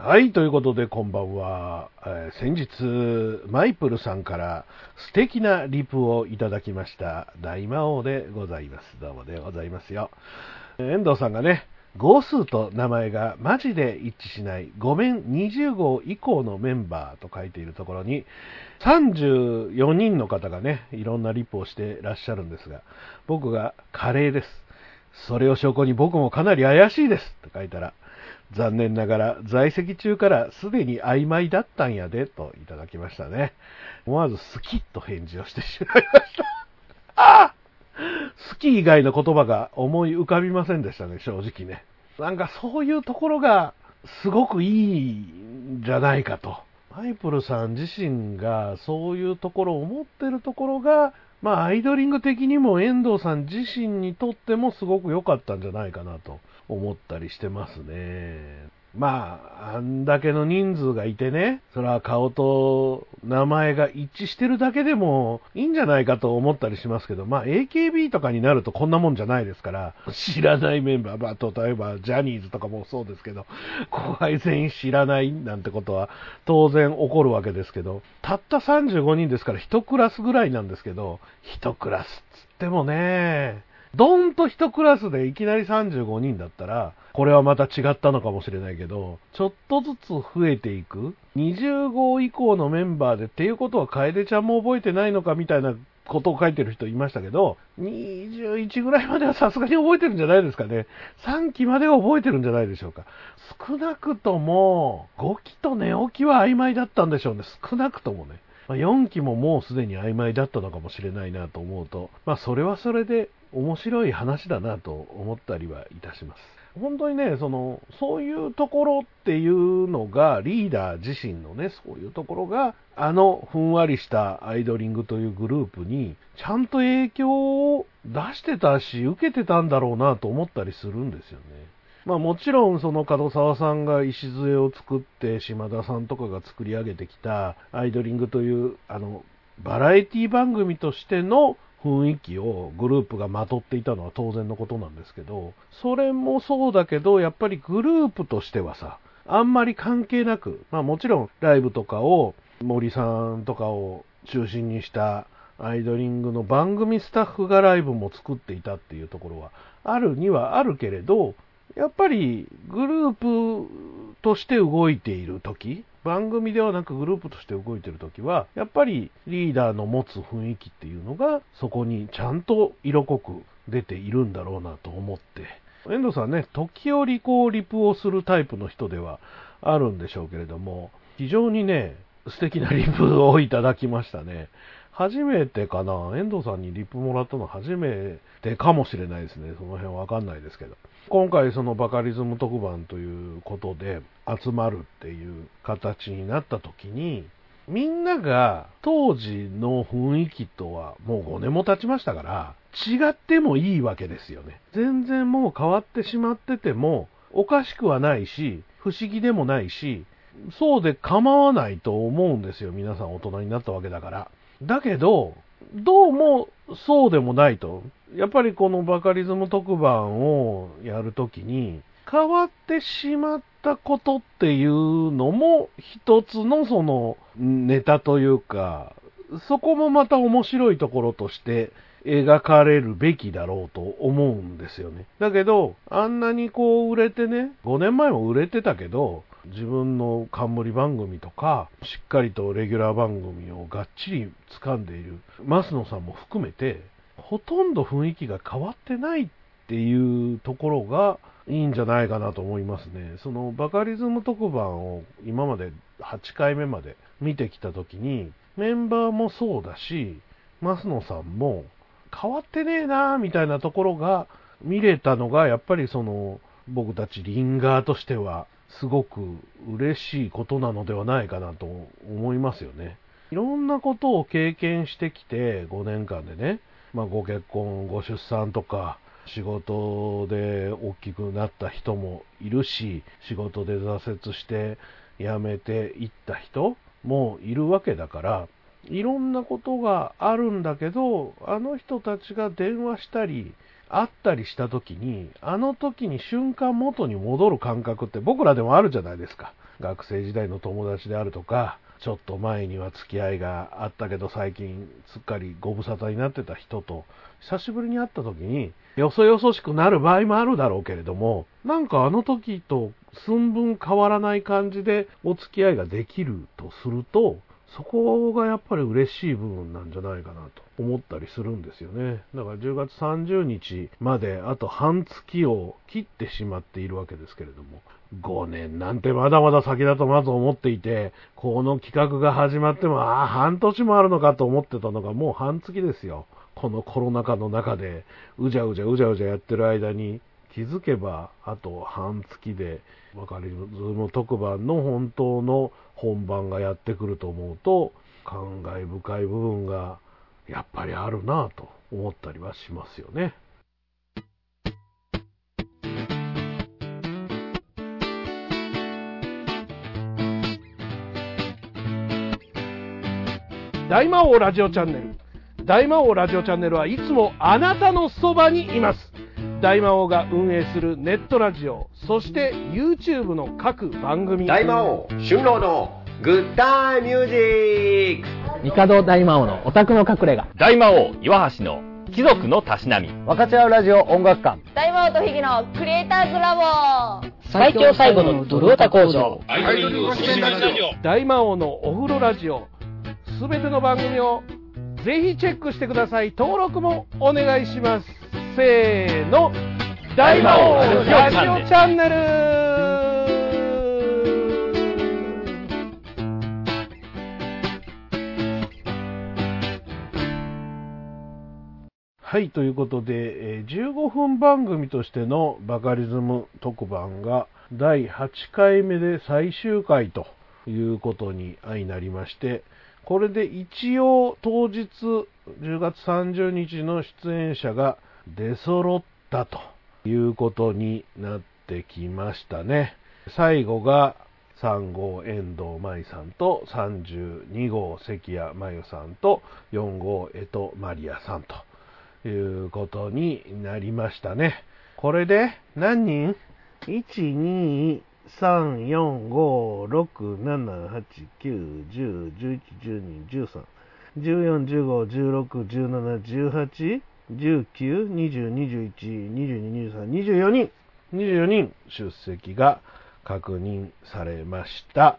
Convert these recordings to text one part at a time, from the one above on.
はい、ということでこんばんは。先日マイプルさんから素敵なリプをいただきました大魔王でございます。どうもでございますよ。遠藤さんがね、号数と名前がマジで一致しないごめん20号以降のメンバーと書いているところに34人の方がね、いろんなリプをしてらっしゃるんですが、僕がカレーです、それを証拠に僕もかなり怪しいですと書いたら、残念ながら在籍中からすでに曖昧だったんやでといただきましたね。思わず好きと返事をしてしまいましたあ、好き以外の言葉が思い浮かびませんでしたね、正直ね。なんかそういうところがすごくいいんじゃないかと、マイプルさん自身がそういうところを思ってるところが、まあアイドリング的にも遠藤さん自身にとってもすごく良かったんじゃないかなと思ったりしてますね。まああんだけの人数がいてね、それは顔と名前が一致してるだけでもいいんじゃないかと思ったりしますけど、まあ AKB とかになるとこんなもんじゃないですから、知らないメンバー、まあ例えばジャニーズとかもそうですけど、後輩全員知らないなんてことは当然起こるわけですけど、たった35人ですから1クラスぐらいなんですけど、1クラスつってもね、どんと一クラスでいきなり35人だったらこれはまた違ったのかもしれないけど、ちょっとずつ増えていく20号以降のメンバーでっていうことは、楓ちゃんも覚えてないのかみたいなことを書いてる人いましたけど、21ぐらいまではさすがに覚えてるんじゃないですかね。3期までは覚えてるんじゃないでしょうか。少なくとも5期と寝起きは曖昧だったんでしょうね、少なくともね。4期ももうすでに曖昧だったのかもしれないなと思うと、まあそれはそれで面白い話だなと思ったりはいたします。本当にね、そういうところっていうのが、リーダー自身のね、そういうところがふんわりしたアイドリングというグループにちゃんと影響を出してたし受けてたんだろうなと思ったりするんですよね。まあもちろん門沢さんが礎を作って、島田さんとかが作り上げてきたアイドリングというバラエティ番組としての雰囲気をグループがまとっていたのは当然のことなんですけど、それもそうだけど、やっぱりグループとしてはさ、あんまり関係なく、まあもちろんライブとかを森さんとかを中心にしたアイドリングの番組スタッフがライブも作っていたっていうところはあるにはあるけれど、やっぱりグループとして動いているとき、番組ではなくグループとして動いているときは、やっぱりリーダーの持つ雰囲気っていうのがそこにちゃんと色濃く出ているんだろうなと思って、遠藤さんね、時折こうリプをするタイプの人ではあるんでしょうけれども、非常にね素敵なリプをいただきましたね。初めてかな、遠藤さんにリプもらったの初めてかもしれないですね、その辺わかんないですけど。今回バカリズム特番ということで集まるっていう形になった時に、みんなが当時の雰囲気とはもう5年も経ちましたから違ってもいいわけですよね。全然もう変わってしまっててもおかしくはないし、不思議でもないし、そうで構わないと思うんですよ、皆さん大人になったわけだから。だけどどうもそうでもないと、やっぱりこのバカリズム特番をやるときに変わってしまったことっていうのも一つのネタというか、そこもまた面白いところとして描かれるべきだろうと思うんですよね。だけどあんなにこう売れてね、5年前も売れてたけど、自分の冠番組とかしっかりとレギュラー番組をがっちり掴んでいる増野さんも含めて、ほとんど雰囲気が変わってないっていうところがいいんじゃないかなと思いますね。バカリズム特番を今まで8回目まで見てきた時に、メンバーもそうだし増野さんも変わってねえなーみたいなところが見れたのが、やっぱり僕たちリンガーとしてはすごく嬉しいことなのではないかなと思いますよね。いろんなことを経験してきて5年間でね、まあ、ご結婚、ご出産とか仕事で大きくなった人もいるし、仕事で挫折して辞めていった人もいるわけだから、いろんなことがあるんだけど、あの人たちが電話したり会ったりした時に、あの時に瞬間元に戻る感覚って僕らでもあるじゃないですか。学生時代の友達であるとか、ちょっと前には付き合いがあったけど最近すっかりご無沙汰になってた人と久しぶりに会った時によそよそしくなる場合もあるだろうけれども、なんかあの時と寸分変わらない感じでお付き合いができるとすると、そこがやっぱり嬉しい部分なんじゃないかなと思ったりするんですよね。だから10月30日まであと半月を切ってしまっているわけですけれども、5年なんてまだまだ先だとまず思っていて、この企画が始まっても半年もあるのかと思ってたのがもう半月ですよ。このコロナ禍の中でうじゃうじゃやってる間に気づけばあと半月でバカリズム特番の本当の本番がやってくると思うと、感慨深い部分がやっぱりあるなぁと思ったりはしますよね。大魔王ラジオチャンネル。大魔王ラジオチャンネルはいつもあなたのそばにいます。大魔王が運営するネットラジオ、そして YouTube の各番組、大魔王春郎のグッタイミュージック、帝大魔王のオタクの隠れ家、大魔王岩橋の貴族のたしなみ、若ちゃうラジオ音楽館、大魔王とひげのクリエイターズラボ、最強最後のドルオタ工場、アイドルの試験ラジオ、大魔王のお風呂ラジオ、すべての番組をぜひチェックしてください。登録もお願いします。せーの、大魔王ラジオチャンネル。はい、ということで、15分番組としてのバカリズム特番が第8回目で最終回ということになりまして、これで一応当日10月30日の出演者が出揃ったということになってきましたね。最後が3号遠藤舞さんと32号関谷真由さんと4号江戸マリアさんということになりましたね。これで何人 ?1、2、3、4、5、6、7、8、9、10、11、12、13、14、15、16、17、18?19、20、21、22、23、24人、24人出席が確認されました。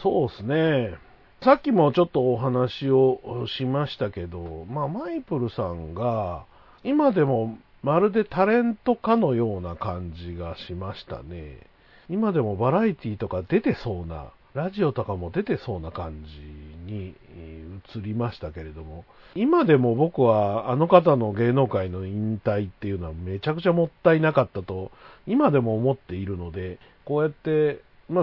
そうですね。さっきもちょっとお話をしましたけど、マイプルさんが今でもまるでタレントかのような感じがしましたね。今でもバラエティとか出てそうな、ラジオとかも出てそうな感じに映りましたけれども、今でも僕はあの方の芸能界の引退っていうのはめちゃくちゃもったいなかったと今でも思っているので、こうやって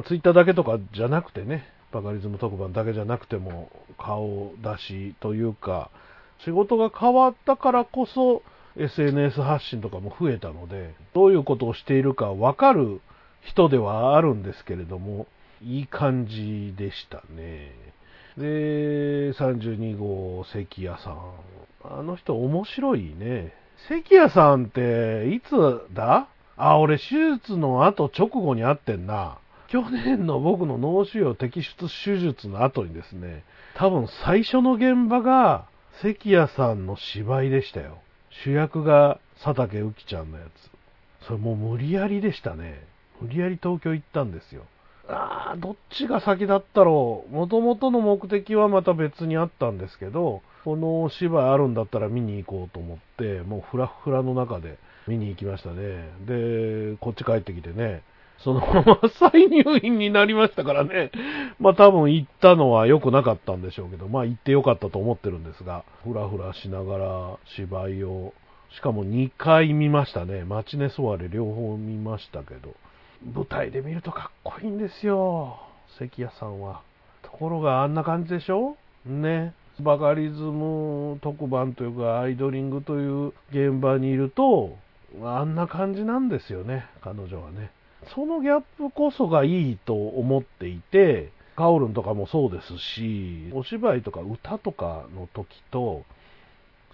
ツイッターだけとかじゃなくてね、バカリズム特番だけじゃなくても顔出しというか仕事が変わったからこそ SNS 発信とかも増えたので、どういうことをしているかわかる人ではあるんですけれども、いい感じでしたね。で、32号関谷さん、あの人面白いね。関谷さんっていつだ？俺手術の後直後に会ってんな。去年の僕の脳腫瘍摘出手術の後にですね、多分最初の現場が関谷さんの芝居でしたよ。主役が佐竹うきちゃんのやつ。それもう無理やりでしたね。無理やり東京行ったんですよ。どっちが先だったろう。もともとの目的はまた別にあったんですけど、この芝居あるんだったら見に行こうと思って、もうフラフラの中で見に行きましたね。で、こっち帰ってきてね、そのまま再入院になりましたからね。多分行ったのは良くなかったんでしょうけど、行って良かったと思ってるんですが、フラフラしながら芝居を、しかも2回見ましたね。マチネソワレ両方見ましたけど、舞台で見るとかっこいいんですよ、関谷さんは。ところがあんな感じでしょね。バカリズム特番というかアイドリングという現場にいるとあんな感じなんですよね、彼女はね。そのギャップこそがいいと思っていて、カオルンとかもそうですし、お芝居とか歌とかの時と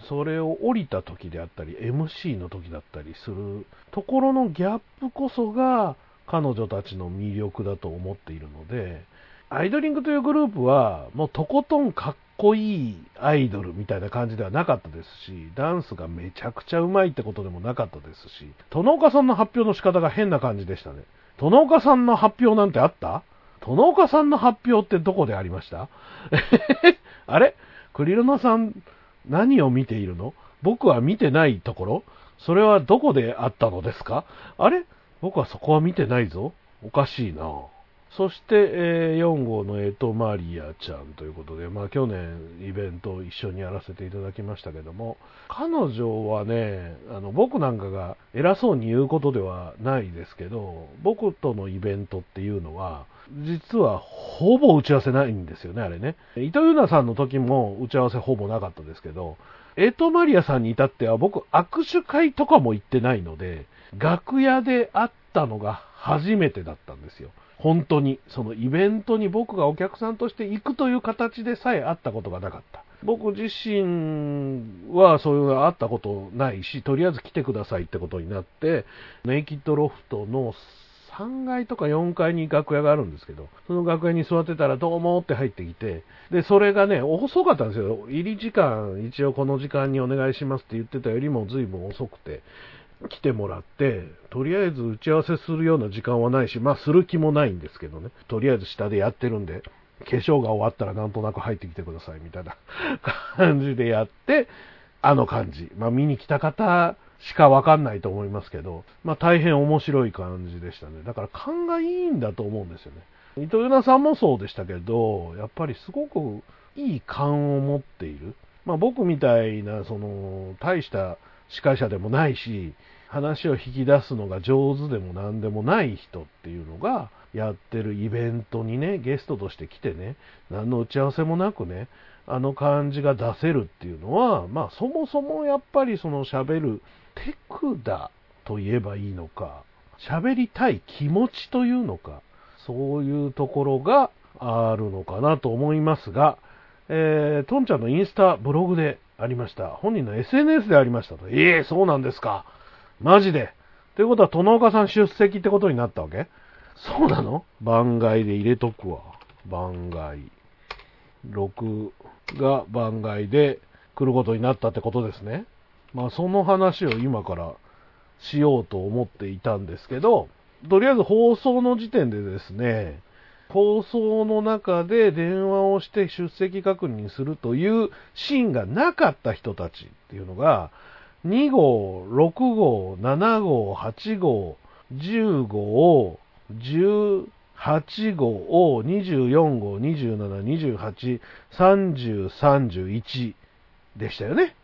それを降りた時であったり MC の時だったりするところのギャップこそが彼女たちの魅力だと思っているので、アイドリングというグループはもうとことんかっこいいアイドルみたいな感じではなかったですし、ダンスがめちゃくちゃうまいってことでもなかったですし、殿岡さんの発表の仕方が変な感じでしたね。殿岡さんの発表なんてあった？殿岡さんの発表ってどこでありました？あれ？クリロナさん何を見ているの？僕は見てないところ？それはどこであったのですか？あれ？僕はそこは見てないぞ。おかしいな。そして、4号のマリアちゃんということで、まあ去年イベントを一緒にやらせていただきましたけども、彼女はね、僕なんかが偉そうに言うことではないですけど、僕とのイベントっていうのは、実はほぼ打ち合わせないんですよね、あれね。伊藤優奈さんの時も打ち合わせほぼなかったですけど、マリアさんに至っては僕握手会とかも行ってないので、楽屋で会ったのが初めてだったんですよ。本当にそのイベントに僕がお客さんとして行くという形でさえ会ったことがなかった。僕自身はそういうの会ったことないし、とりあえず来てくださいってことになって、ネイキッドロフトの3階とか4階に楽屋があるんですけど、その楽屋に座ってたらどうもって入ってきて、でそれがね遅かったんですよ。入り時間一応この時間にお願いしますって言ってたよりも随分遅くて、来てもらって、とりあえず打ち合わせするような時間はないし、まあする気もないんですけどね。とりあえず下でやってるんで、化粧が終わったらなんとなく入ってきてくださいみたいな感じでやって、あの感じ。まあ見に来た方しかわかんないと思いますけど、まあ大変面白い感じでしたね。だから勘がいいんだと思うんですよね。伊藤優奈さんもそうでしたけど、やっぱりすごくいい勘を持っている。まあ僕みたいな、大した司会者でもないし、話を引き出すのが上手でも何でもない人っていうのがやってるイベントにね、ゲストとして来てね、何の打ち合わせもなくね、あの感じが出せるっていうのは、まあそもそもやっぱり喋る手管と言えばいいのか、喋りたい気持ちというのか、そういうところがあるのかなと思いますが、とんちゃんのインスタブログでありました。本人の SNS でありましたと。そうなんですか、マジで。ということは殿岡さん出席ってことになったわけ？そうなの？番外で入れとくわ。番外6が番外で来ることになったってことですね。まあその話を今からしようと思っていたんですけど、とりあえず放送の時点でですね、放送の中で電話をして出席確認するというシーンがなかった人たちっていうのが、2号、6号、7号、8号、10号、18号、24号、27、28、30、31でしたよね。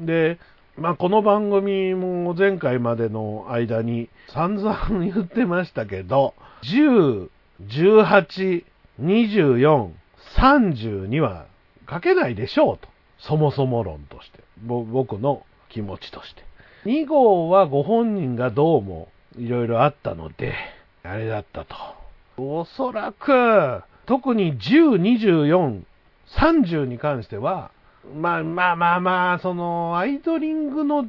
で、まあこの番組も前回までの間に散々言ってましたけど、10、18、24、30には書けないでしょうと。そもそも論として。僕の気持ちとして。2号はご本人がどうもいろいろあったので、あれだったと。おそらく、特に10、24、30に関しては、まあ、アイドリングの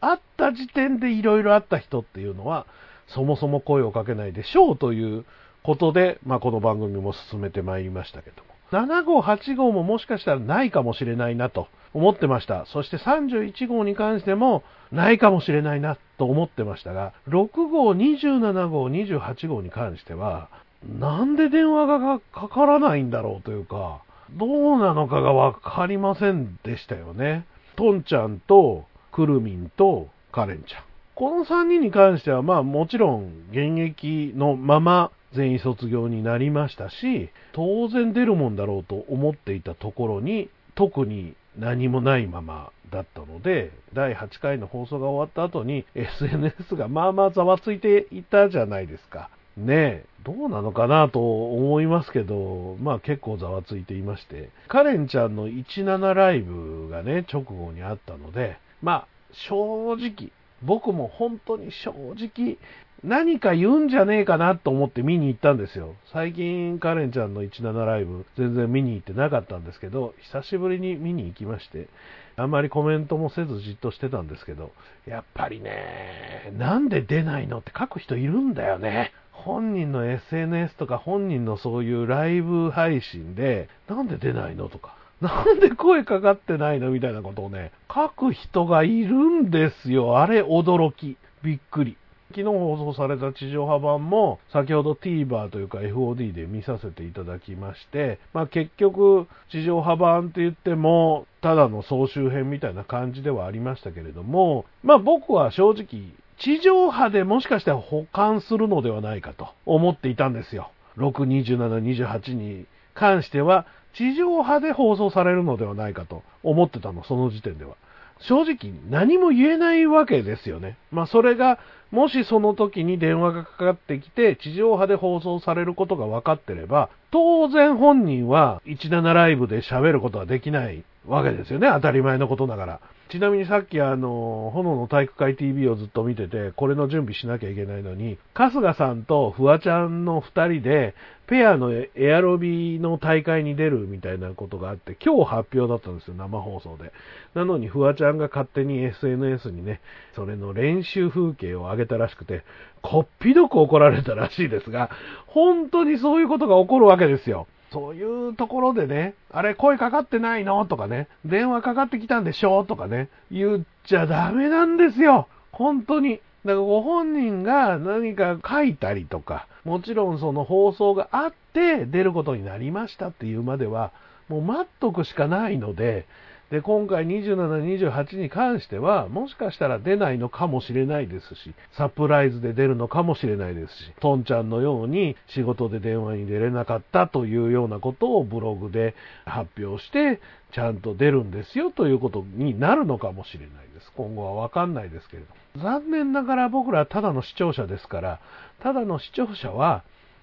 あった時点でいろいろあった人っていうのは、そもそも声をかけないでしょうということで、まあこの番組も進めてまいりましたけども。7号、8号ももしかしたらないかもしれないなと思ってました。そして31号に関してもないかもしれないなと思ってましたが、6号、27号、28号に関しては、なんで電話がかからないんだろうというか、どうなのかがわかりませんでしたよね。とんちゃんとくるみんとかれんちゃん。この3人に関しては、まあもちろん現役のまま、全員卒業になりましたし、当然出るもんだろうと思っていたところに特に何もないままだったので、第8回の放送が終わった後に SNS がまあまあざわついていたじゃないですかね。えどうなのかなと思いますけど、まあ結構ざわついていまして、カレンちゃんの17ライブがね直後にあったので、まあ正直僕も本当に正直何か言うんじゃねえかなと思って見に行ったんですよ。最近カレンちゃんの17ライブ全然見に行ってなかったんですけど、久しぶりに見に行きまして、あんまりコメントもせずじっとしてたんですけど、やっぱりね、なんで出ないのって書く人いるんだよね。本人の SNS とか本人のそういうライブ配信で、なんで出ないのとか、なんで声かかってないのみたいなことをね、書く人がいるんですよ。あれ驚き、びっくり。昨日放送された地上波版も先ほど TVer というか FOD で見させていただきまして、まあ、結局地上波版って言ってもただの総集編みたいな感じではありましたけれども、まあ、僕は正直地上波でもしかしたら補完するのではないかと思っていたんですよ。6、27、28に関しては地上波で放送されるのではないかと思ってたの、その時点では。正直何も言えないわけですよね。まあそれがもしその時に電話がかかってきて地上波で放送されることが分かってれば、当然本人は17ライブで喋ることはできないわけですよね。当たり前のことながら。ちなみにさっき炎の体育会 TV をずっと見てて、これの準備しなきゃいけないのに、春日さんとフワちゃんの2人でペアのエアロビの大会に出るみたいなことがあって、今日発表だったんですよ、生放送で。なのにフワちゃんが勝手に SNS にね、それの練習風景を上げたらしくて、こっぴどく怒られたらしいですが、本当にそういうことが起こるわけですよ。そういうところでね、あれ声かかってないのとかね、電話かかってきたんでしょとかね、言っちゃダメなんですよ、本当に。だからご本人が何か書いたりとか、もちろんその放送があって出ることになりましたっていうまではもう待っとくしかないので、で今回27、28に関してはもしかしたら出ないのかもしれないですし、サプライズで出るのかもしれないですし、トンちゃんのように仕事で電話に出れなかったというようなことをブログで発表してちゃんと出るんですよということになるのかもしれないです。今後は分かんないですけれど、残念ながら僕らはただの視聴者ですから、ただの視聴者は、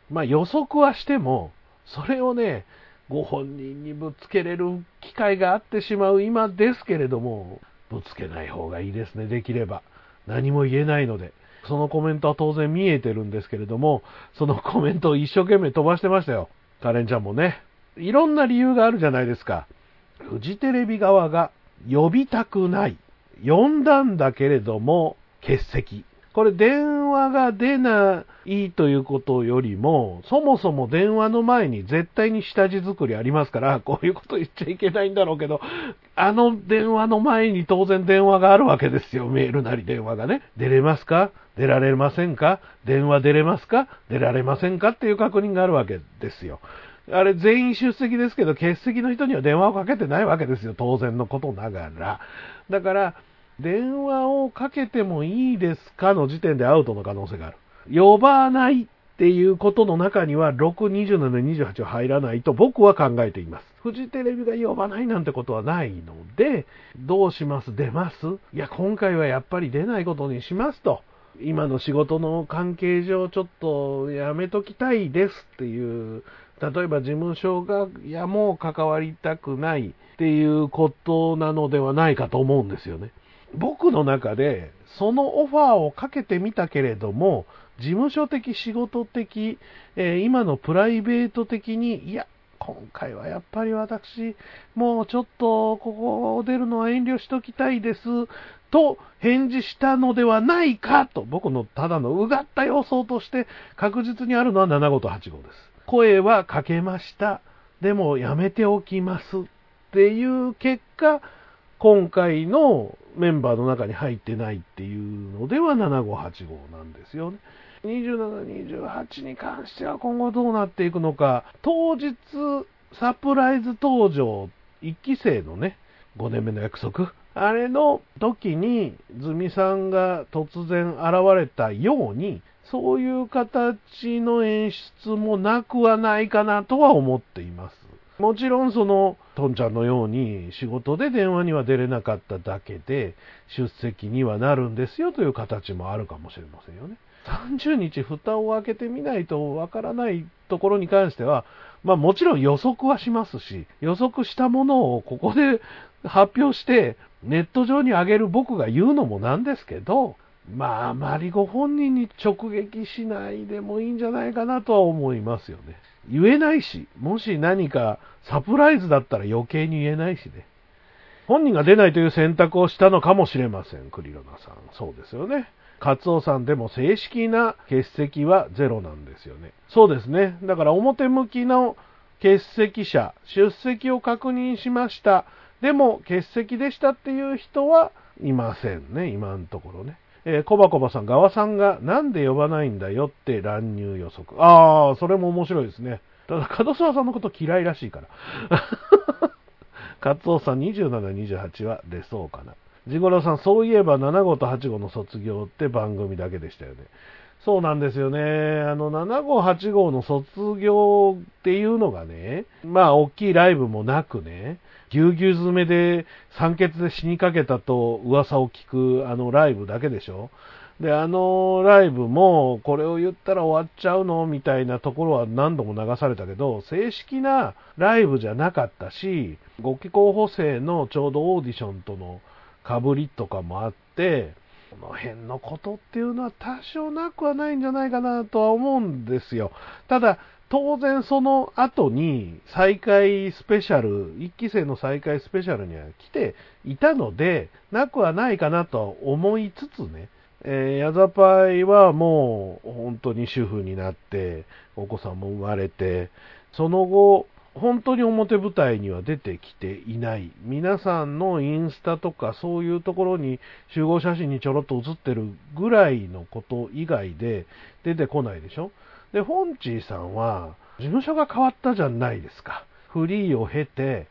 まあ、予測はしてもそれをねご本人にぶつけれる機会があってしまう今ですけれども、ぶつけない方がいいですね、できれば。何も言えないので。そのコメントは当然見えてるんですけれども、そのコメントを一生懸命飛ばしてましたよ、カレンちゃんもね。いろんな理由があるじゃないですか。フジテレビ側が呼びたくない、呼んだんだけれども欠席、これ電話が出ないということよりも、そもそも電話の前に絶対に下地作りありますから、こういうこと言っちゃいけないんだろうけど、あの電話の前に当然電話があるわけですよ、メールなり電話がね。出れますか出られませんか、電話出れますか出られませんかっていう確認があるわけですよ。あれ全員出席ですけど、欠席の人には電話をかけてないわけですよ、当然のことながら。だから電話をかけてもいいですかの時点でアウトの可能性がある。呼ばないっていうことの中には6、27、28は入らないと僕は考えています。フジテレビが呼ばないなんてことはないので、どうします？出ます？いや今回はやっぱり出ないことにしますと、今の仕事の関係上ちょっとやめときたいですっていう、例えば事務所がいやもう関わりたくないっていうことなのではないかと思うんですよね。僕の中でそのオファーをかけてみたけれども、事務所的仕事的、今のプライベート的に、いや今回はやっぱり私もうちょっとここを出るのは遠慮しときたいですと返事したのではないかと、僕のただのうがった予想として確実にあるのは7号と8号です。声はかけました、でもやめておきますっていう結果、今回のメンバーの中に入ってないっていうのでは7号8号なんですよね。27、28に関しては今後どうなっていくのか。当日サプライズ登場、1期生のね5年目の約束、あれの時にズミさんが突然現れたように、そういう形の演出もなくはないかなとは思っています。もちろんそのトンちゃんのように仕事で電話には出れなかっただけで出席にはなるんですよという形もあるかもしれませんよね。30日蓋を開けてみないとわからないところに関しては、まあもちろん予測はしますし、予測したものをここで発表してネット上に上げる僕が言うのもなんですけど、まああまりご本人に直撃しないでもいいんじゃないかなとは思いますよね。言えないし、もし何かサプライズだったら余計に言えないしね。本人が出ないという選択をしたのかもしれません、クリロナさん。そうですよね。カツオさんでも正式な欠席はゼロなんですよね。そうですね。だから表向きの欠席者、出席を確認しました。でも欠席でしたっていう人はいませんね、今のところね。コバコバさん、ガワさんがなんで呼ばないんだよって乱入予測。ああ、それも面白いですね。ただ、門沢さんのこと嫌いらしいから。カツオさん27、28は出そうかな。ジゴロさん、そういえば7号と8号の卒業って番組だけでしたよね。そうなんですよね。7号、8号の卒業っていうのがね、まあ、大きいライブもなくね、ぎゅうぎゅう詰めで酸欠で死にかけたと噂を聞く、ライブだけでしょ。で、ライブも、これを言ったら終わっちゃうのみたいなところは何度も流されたけど、正式なライブじゃなかったし、5期候補生のちょうどオーディションとのかぶりとかもあって、この辺のことっていうのは多少なくはないんじゃないかなとは思うんですよ。ただ、当然その後に再会スペシャル、1期生の再会スペシャルには来ていたので、なくはないかなとは思いつつね、ヤザパイはもう本当に主婦になって、お子さんも生まれて、その後、本当に表舞台には出てきていない。皆さんのインスタとかそういうところに集合写真にちょろっと写ってるぐらいのこと以外で出てこないでしょ。で、ホンチーさんは事務所が変わったじゃないですか。フリーを経て、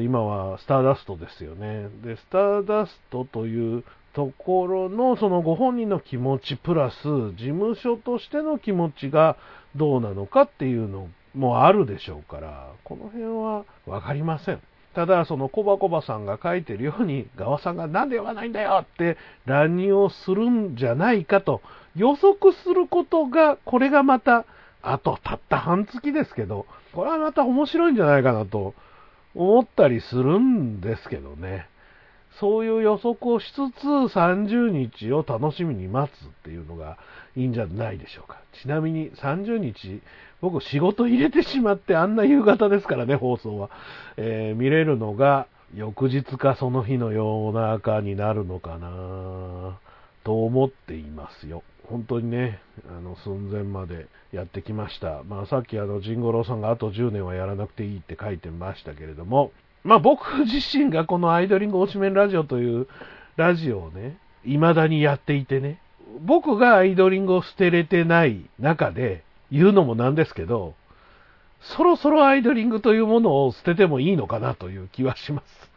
今はスターダストですよね。で、スターダストというところのそのご本人の気持ちプラス事務所としての気持ちがどうなのかっていうのをもうあるでしょうから、この辺は分かりません。ただ、そのコバコバさんが書いてるように、ガワさんがなんで言わないんだよって乱入をするんじゃないかと予測することが、これがまた、あとたった半月ですけど、これはまた面白いんじゃないかなと思ったりするんですけどね。そういう予測をしつつ30日を楽しみに待つっていうのがいいんじゃないでしょうか。ちなみに30日僕仕事入れてしまってあんな夕方ですからね、放送は、見れるのが翌日かその日の夜中になるのかなと思っていますよ。本当にね、寸前までやってきました。まあ、さっきジンゴロウさんがあと10年はやらなくていいって書いてましたけれども、まあ、僕自身がこのアイドリング推しメンラジオというラジオをね、未だにやっていてね、僕がアイドリングを捨てれてない中で言うのもなんですけど、そろそろアイドリングというものを捨ててもいいのかなという気はします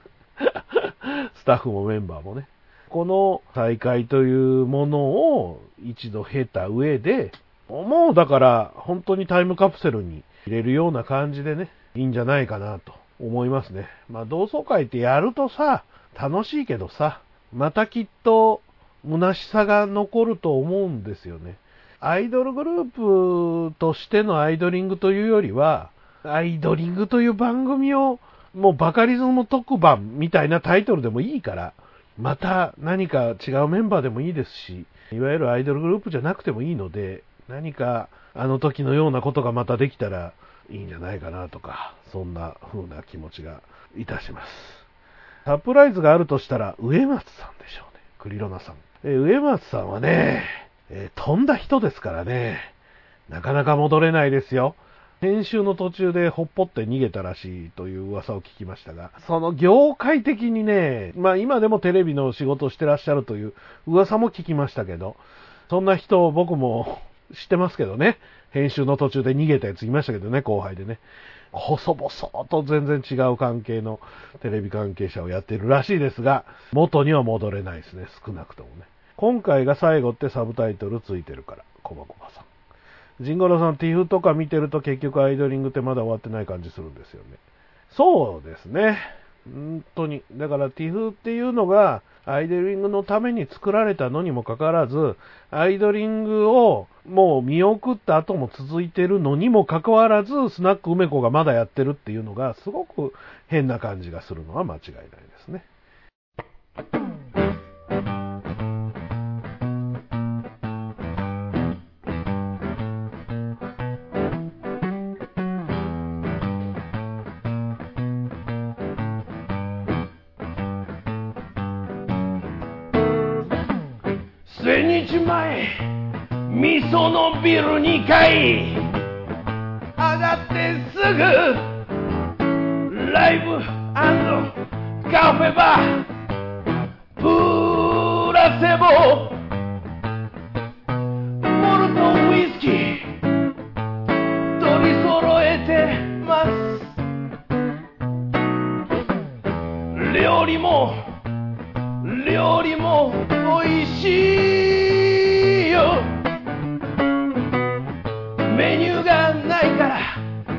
スタッフもメンバーもね、この大会というものを一度経た上で、もうだから本当にタイムカプセルに入れるような感じでね、いいんじゃないかなと思いますね。まあ、同窓会ってやるとさ、楽しいけどさ、またきっと虚しさが残ると思うんですよね。アイドルグループとしてのアイドリングというよりは、アイドリングという番組をもうバカリズム特番みたいなタイトルでもいいから、また何か違うメンバーでもいいですし、いわゆるアイドルグループじゃなくてもいいので、何かあの時のようなことがまたできたらいいんじゃないかなとか、そんな風な気持ちがいたします。サプライズがあるとしたら植松さんでしょうね。クリロナさん、植松さんはね、飛んだ人ですからね、なかなか戻れないですよ。編集の途中でほっぽって逃げたらしいという噂を聞きましたが、その業界的にね、まあ今でもテレビの仕事をしてらっしゃるという噂も聞きましたけど、そんな人を僕も知ってますけどね、編集の途中で逃げたやついましたけどね、後輩でね、細々と全然違う関係のテレビ関係者をやってるらしいですが、元には戻れないですね、少なくともね。今回が最後ってサブタイトルついてるから、コバコバさん。ジンゴロさん、TIF とか見てると結局アイドリングってまだ終わってない感じするんですよね。そうですね。本当に。だから TIF っていうのがアイドリングのために作られたのにもかかわらず、アイドリングをもう見送った後も続いてるのにもかかわらず、スナック梅子がまだやってるっていうのがすごく変な感じがするのは間違いないですね。千日前みそのビル2階上がってすぐライブ&カフェバープラセボモルトウイスキー取り揃えてます料理も美味しいよメニューがないから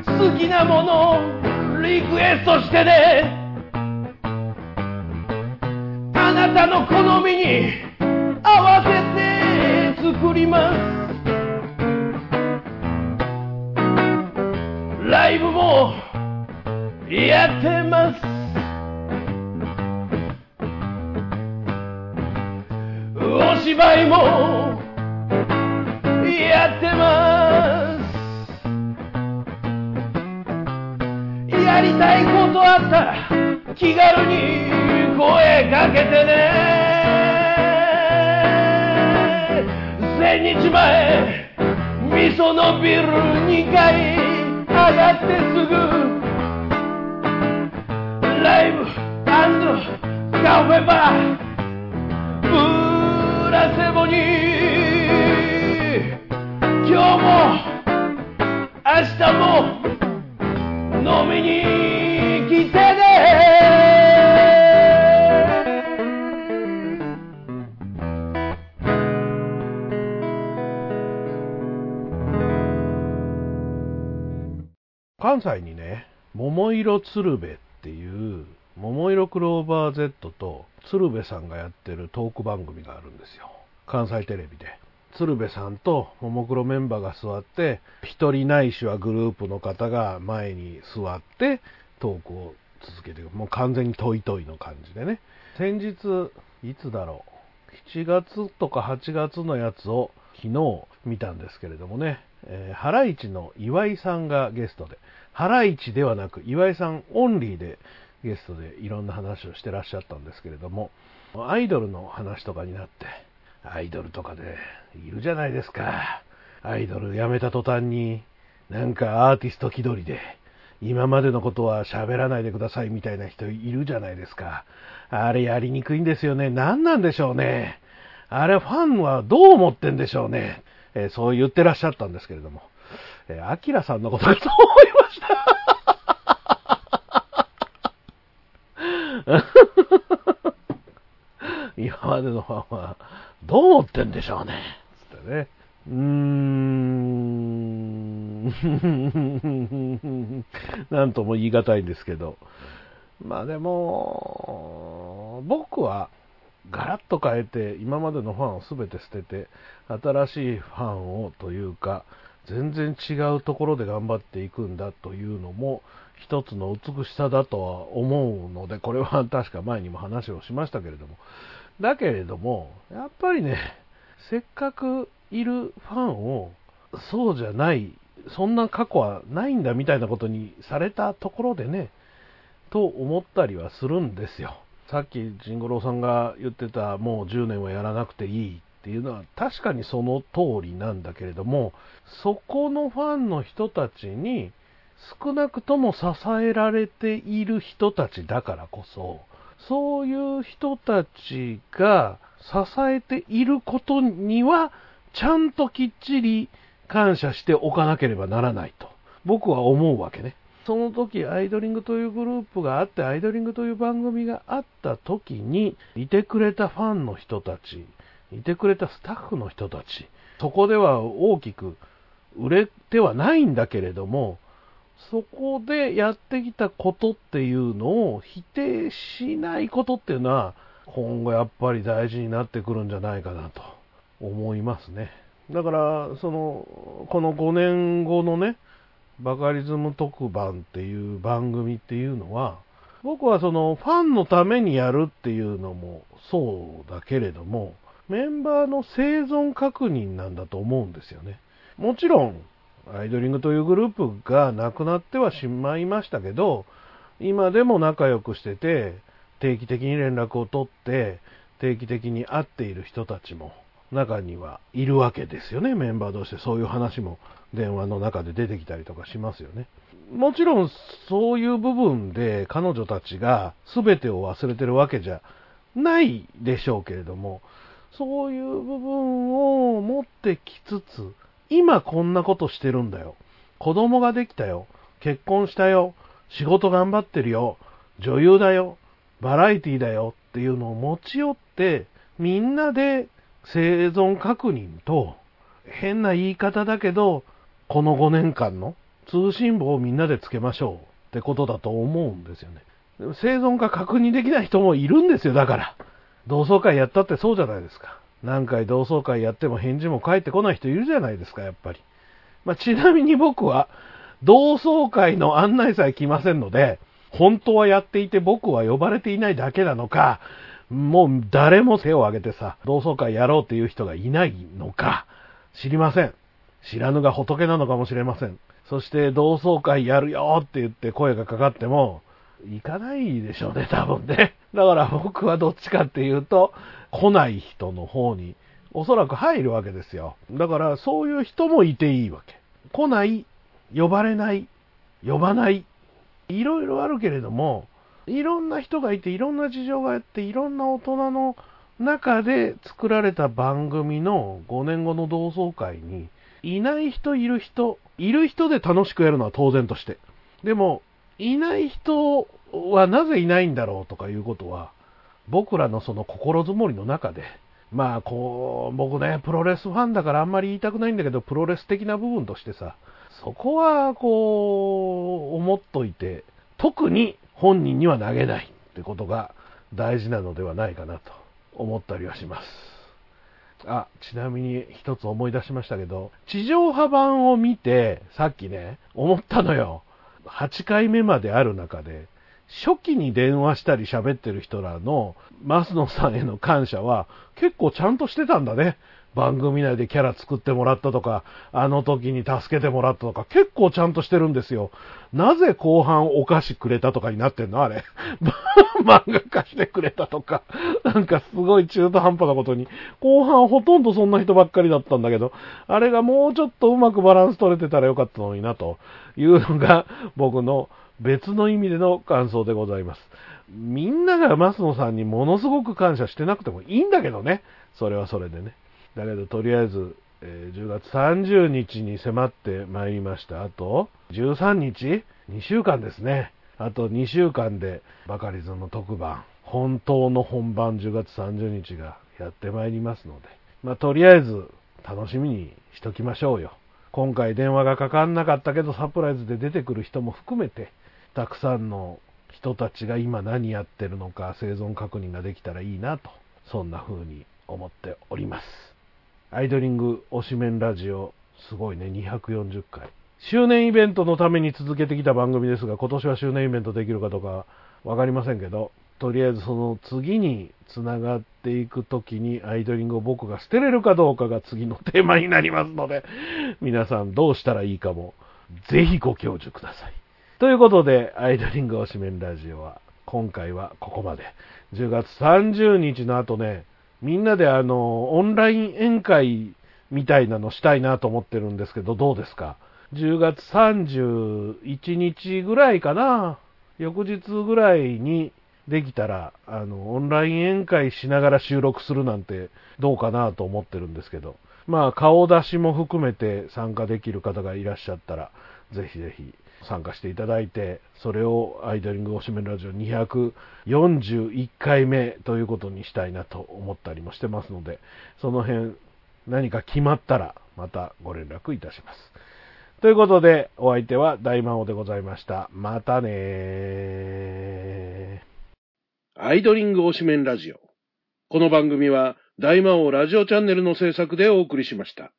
好きなものをリクエストしてねあなたの好みに合わせて作りますライブもやってますお芝居もやってますやりたいことあったら気軽に声かけてね千日前みそのビル2階上がってすぐライブ&カフェバー今日も明日も飲みに来てね関西にね桃色鶴瓶っていう桃色クローバー Z と鶴瓶さんがやってるトーク番組があるんですよ関西テレビで鶴瓶さんとももクロメンバーが座って一人ないしはグループの方が前に座ってトークを続けていくもう完全にトイトイの感じでね先日いつだろう7月とか8月のやつを昨日見たんですけれどもね、ハライチの岩井さんがゲストでハライチではなく岩井さんオンリーでゲストでいろんな話をしてらっしゃったんですけれどもアイドルの話とかになってアイドルとかでいるじゃないですかアイドル辞めた途端になんかアーティスト気取りで今までのことは喋らないでくださいみたいな人いるじゃないですかあれやりにくいんですよね何なんでしょうねあれファンはどう思ってんでしょうね、そう言ってらっしゃったんですけれどもアキラさんのことだと思いました今までのファンはどう思ってんでしょうねつってねなんとも言い難いんですけどまあでも僕はガラッと変えて今までのファンを全て捨てて新しいファンをというか全然違うところで頑張っていくんだというのも一つの美しさだとは思うのでこれは確か前にも話をしましたけれどもだけれどもやっぱりねせっかくいるファンをそうじゃないそんな過去はないんだみたいなことにされたところでねと思ったりはするんですよさっき甚五郎さんが言ってたもう10年はやらなくていいっていうのは確かにその通りなんだけれどもそこのファンの人たちに少なくとも支えられている人たちだからこそそういう人たちが支えていることにはちゃんときっちり感謝しておかなければならないと僕は思うわけねその時アイドリングというグループがあってアイドリングという番組があった時にいてくれたファンの人たちいてくれたスタッフの人たちそこでは大きく売れてはないんだけれどもそこでやってきたことっていうのを否定しないことっていうのは今後やっぱり大事になってくるんじゃないかなと思いますねだからこの5年後のねバカリズム特番っていう番組っていうのは僕はファンのためにやるっていうのもそうだけれどもメンバーの生存確認なんだと思うんですよねもちろんアイドリングというグループがなくなってはしまいましたけど今でも仲良くしてて定期的に連絡を取って定期的に会っている人たちも中にはいるわけですよね。メンバー同士でそういう話も電話の中で出てきたりとかしますよね。もちろんそういう部分で彼女たちが全てを忘れてるわけじゃないでしょうけれども、そういう部分を持ってきつつ、今こんなことしてるんだよ、子供ができたよ、結婚したよ、仕事頑張ってるよ、女優だよ、バラエティだよっていうのを持ち寄って、みんなで生存確認と、変な言い方だけどこの5年間の通信簿をみんなでつけましょうってことだと思うんですよね。生存が確認できない人もいるんですよ。だから同窓会やったってそうじゃないですか。何回同窓会やっても返事も返ってこない人いるじゃないですか、やっぱり。ちなみに僕は同窓会の案内さえ来ませんので、本当はやっていて僕は呼ばれていないだけなのか、もう誰も手を挙げてさ、同窓会やろうっていう人がいないのか知りません。知らぬが仏なのかもしれません。そして同窓会やるよって言って声がかかっても行かないでしょうね、多分ね。だから僕はどっちかっていうと来ない人の方におそらく入るわけですよ。だからそういう人もいていいわけ。来ない、呼ばれない、呼ばない、いろいろあるけれども、いろんな人がいて、いろんな事情があって、いろんな大人の中で作られた番組の5年後の同窓会にいない人、いる人、いる人で楽しくやるのは当然として、でもいない人はなぜいないんだろうとかいうことは、僕らのその心づもりの中で、こう僕ね、プロレスファンだからあんまり言いたくないんだけど、プロレス的な部分としてさ、そこはこう思っといて、特に本人には投げないってことが大事なのではないかなと思ったりはします。ちなみに一つ思い出しましたけど、地上波版を見てさっきね思ったのよ。8回目まである中で、初期に電話したり喋ってる人らの増野さんへの感謝は結構ちゃんとしてたんだね。番組内でキャラ作ってもらったとか、あの時に助けてもらったとか、結構ちゃんとしてるんですよ。なぜ後半お菓子くれたとかになってんのあれ漫画化してくれたとか、なんかすごい中途半端なことに、後半ほとんどそんな人ばっかりだったんだけど、あれがもうちょっとうまくバランス取れてたらよかったのになというのが僕の別の意味での感想でございます。みんなが増野さんにものすごく感謝してなくてもいいんだけどね、それはそれでね。だけどとりあえず、10月30日に迫ってまいりました。あと13日、2週間ですね。あと2週間でバカリズムの特番、本当の本番、10月30日がやってまいりますので、とりあえず楽しみにしときましょうよ。今回電話がかかんなかったけど、サプライズで出てくる人も含めて、たくさんの人たちが今何やってるのか生存確認ができたらいいなと、そんな風に思っております。アイドリング推しメンラジオ、すごいね、240回周年イベントのために続けてきた番組ですが、今年は周年イベントできるかどうかわかりませんけど、とりあえずその次につながっていくときにアイドリングを僕が捨てれるかどうかが次のテーマになりますので、皆さんどうしたらいいかもぜひご教授ください。ということで、アイドリング推しメンラジオは今回はここまで。10月30日の後ね、みんなでオンライン宴会みたいなのしたいなと思ってるんですけど、どうですか。10月31日ぐらいかな、翌日ぐらいにできたらオンライン宴会しながら収録するなんてどうかなと思ってるんですけど、顔出しも含めて参加できる方がいらっしゃったら、ぜひぜひ参加していただいて、それをアイドリング推しメンラジオ241回目ということにしたいなと思ったりもしてますので、その辺何か決まったらまたご連絡いたします。ということで、お相手は大魔王でございました。またねー。アイドリング推しメンラジオ、この番組は大魔王ラジオチャンネルの制作でお送りしました。